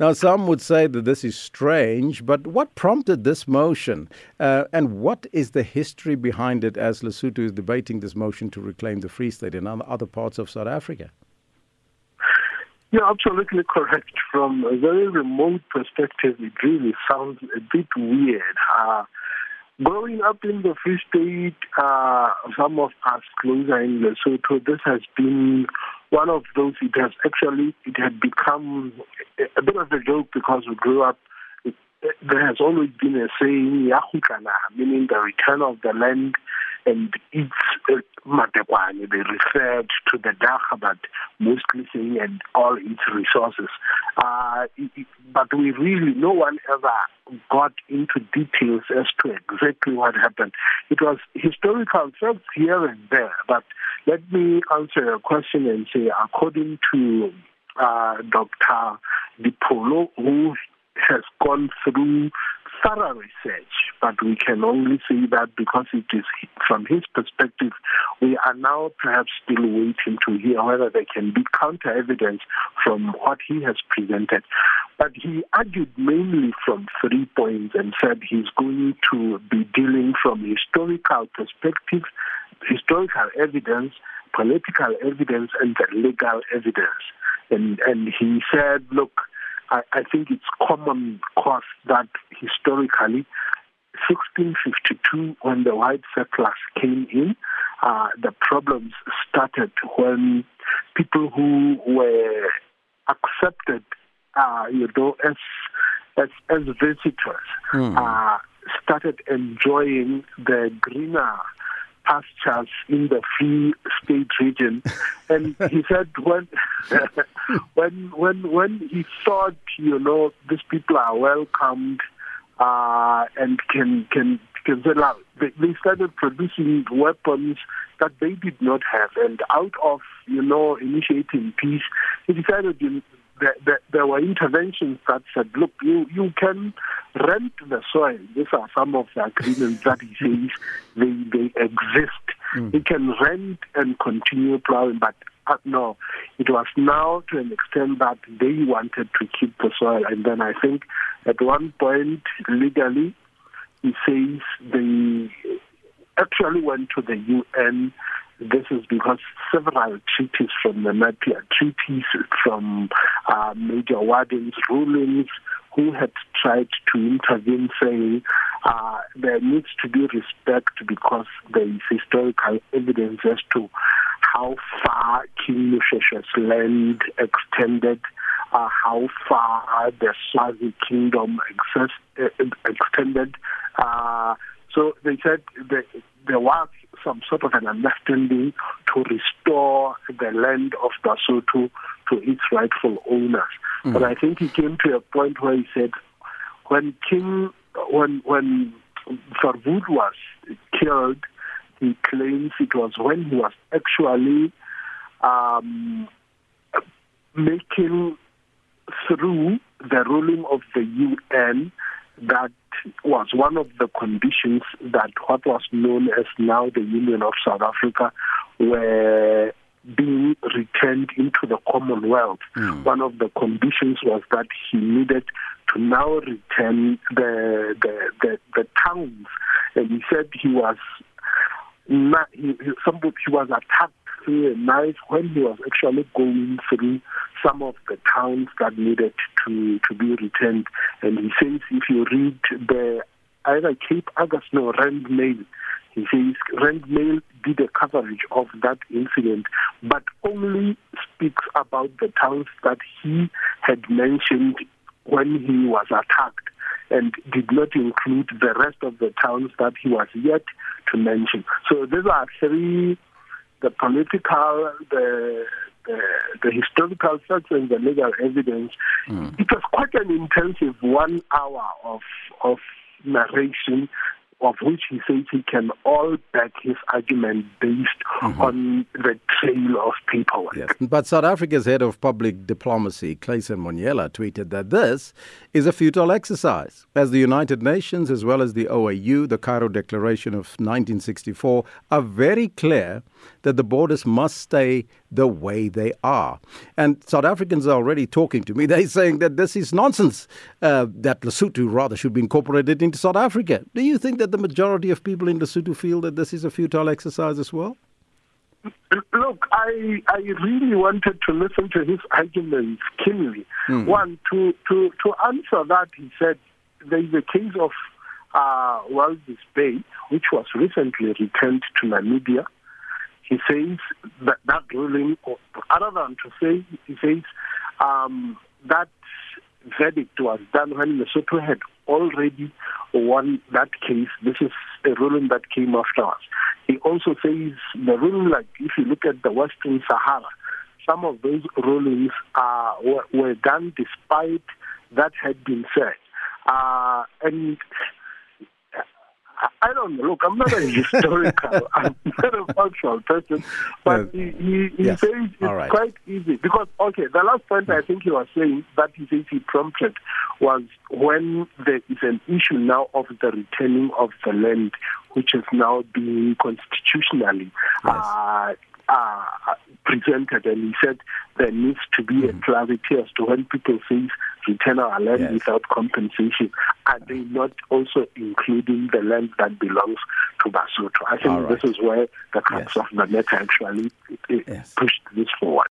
Now, some would say that this is strange, but what prompted this motion? And what is the history behind it as Lesotho is debating this motion to reclaim the Free State and other parts of South Africa? You're absolutely correct. From a very remote perspective, it really sounds a bit weird. Growing up in the Free State, some of us closer in Lesotho, this has been one of those. It had become a bit of a joke because we grew up. There has always been a saying, "Yahukana," meaning the return of the land, and it's Matekwane. They referred to the Dakha, but mostly saying and all its resources. But we really, no one ever got into details as to exactly what happened. It was historical facts here and there, but let me answer your question and say, according to Dr. DiPolo, who has gone through thorough research, but we can only say that because it is from his perspective. We are now perhaps still waiting to hear whether there can be counter-evidence from what he has presented. But he argued mainly from 3 points and said he's going to be dealing from historical perspectives, historical evidence, political evidence, and the legal evidence. And he said, look, I think it's common cause that historically, 1652, when the white settlers came in, the problems started when people who were accepted, as visitors, started enjoying the greener pastures in the Free State region, and he said when he thought, these people are welcomed and can they started producing weapons that they did not have, and out of initiating peace, he decided there were interventions that said, look, you can rent the soil. These are some of the agreements that he says they exist. You can rent and continue plowing, but no, it was now to an extent that they wanted to keep the soil. And then I think at one point, legally, he says they actually went to the UN. This is because several treaties from the Napier Treaties, from Major Warden's rulings, who had tried to intervene, saying there needs to be respect because there is historical evidence as to how far King Moshoeshoe's land extended, how far the Swazi kingdom extended. So they said there was some sort of an understanding to restore the land of Basotho to its rightful owners. But I think he came to a point where he said, when Farwood was killed, he claims it was when he was actually making through the ruling of the UN that was one of the conditions that what was known as now the Union of South Africa were being returned into the Commonwealth. One of the conditions was that he needed to now return the towns, and he said he was attacked through a knife when he was actually going through some of the towns that needed to be returned. And he says, if you read either Cape Agassiz or Rand Mail, he says Rand Mail did a coverage of that incident, but only speaks about the towns that he had mentioned when he was attacked, and did not include the rest of the towns that he was yet to mention. So these are three: the political, the historical facts, and the legal evidence. It was quite an intensive 1 hour of narration, of which he says he can all back his argument based on the trail of paperwork. Yes. But South Africa's head of public diplomacy, Clayson Moniella, tweeted that this is a futile exercise, as the United Nations, as well as the OAU, the Cairo Declaration of 1964, are very clear that the borders must stay the way they are. And South Africans are already talking to me. They're saying that this is nonsense, that Lesotho rather should be incorporated into South Africa. Do you think that the majority of people in Lesotho feel that this is a futile exercise as well? Look, I really wanted to listen to his arguments keenly. Mm-hmm. One, to answer that, he said there is a case of Wellesley Bay, which was recently returned to Namibia. He says that that ruling, or other than to say, he says that verdict was done when Lesotho had already won that case. This is a ruling that came after us. He also says the ruling, like if you look at the Western Sahara, some of those rulings were done despite that had been said. And I don't know. Look, I'm not a historical, I'm not a factual person, but he yes. says it's right. Quite easy. Because, okay, the last point I think he was saying that he says he prompted was when there is an issue now of the returning of the land, which is now being constitutionally presented. And he said there needs to be a clarity as to when people say return our land without compensation. Are they not also including the land that belongs to Basotho? I think this is where the crux of the matter actually pushed this forward.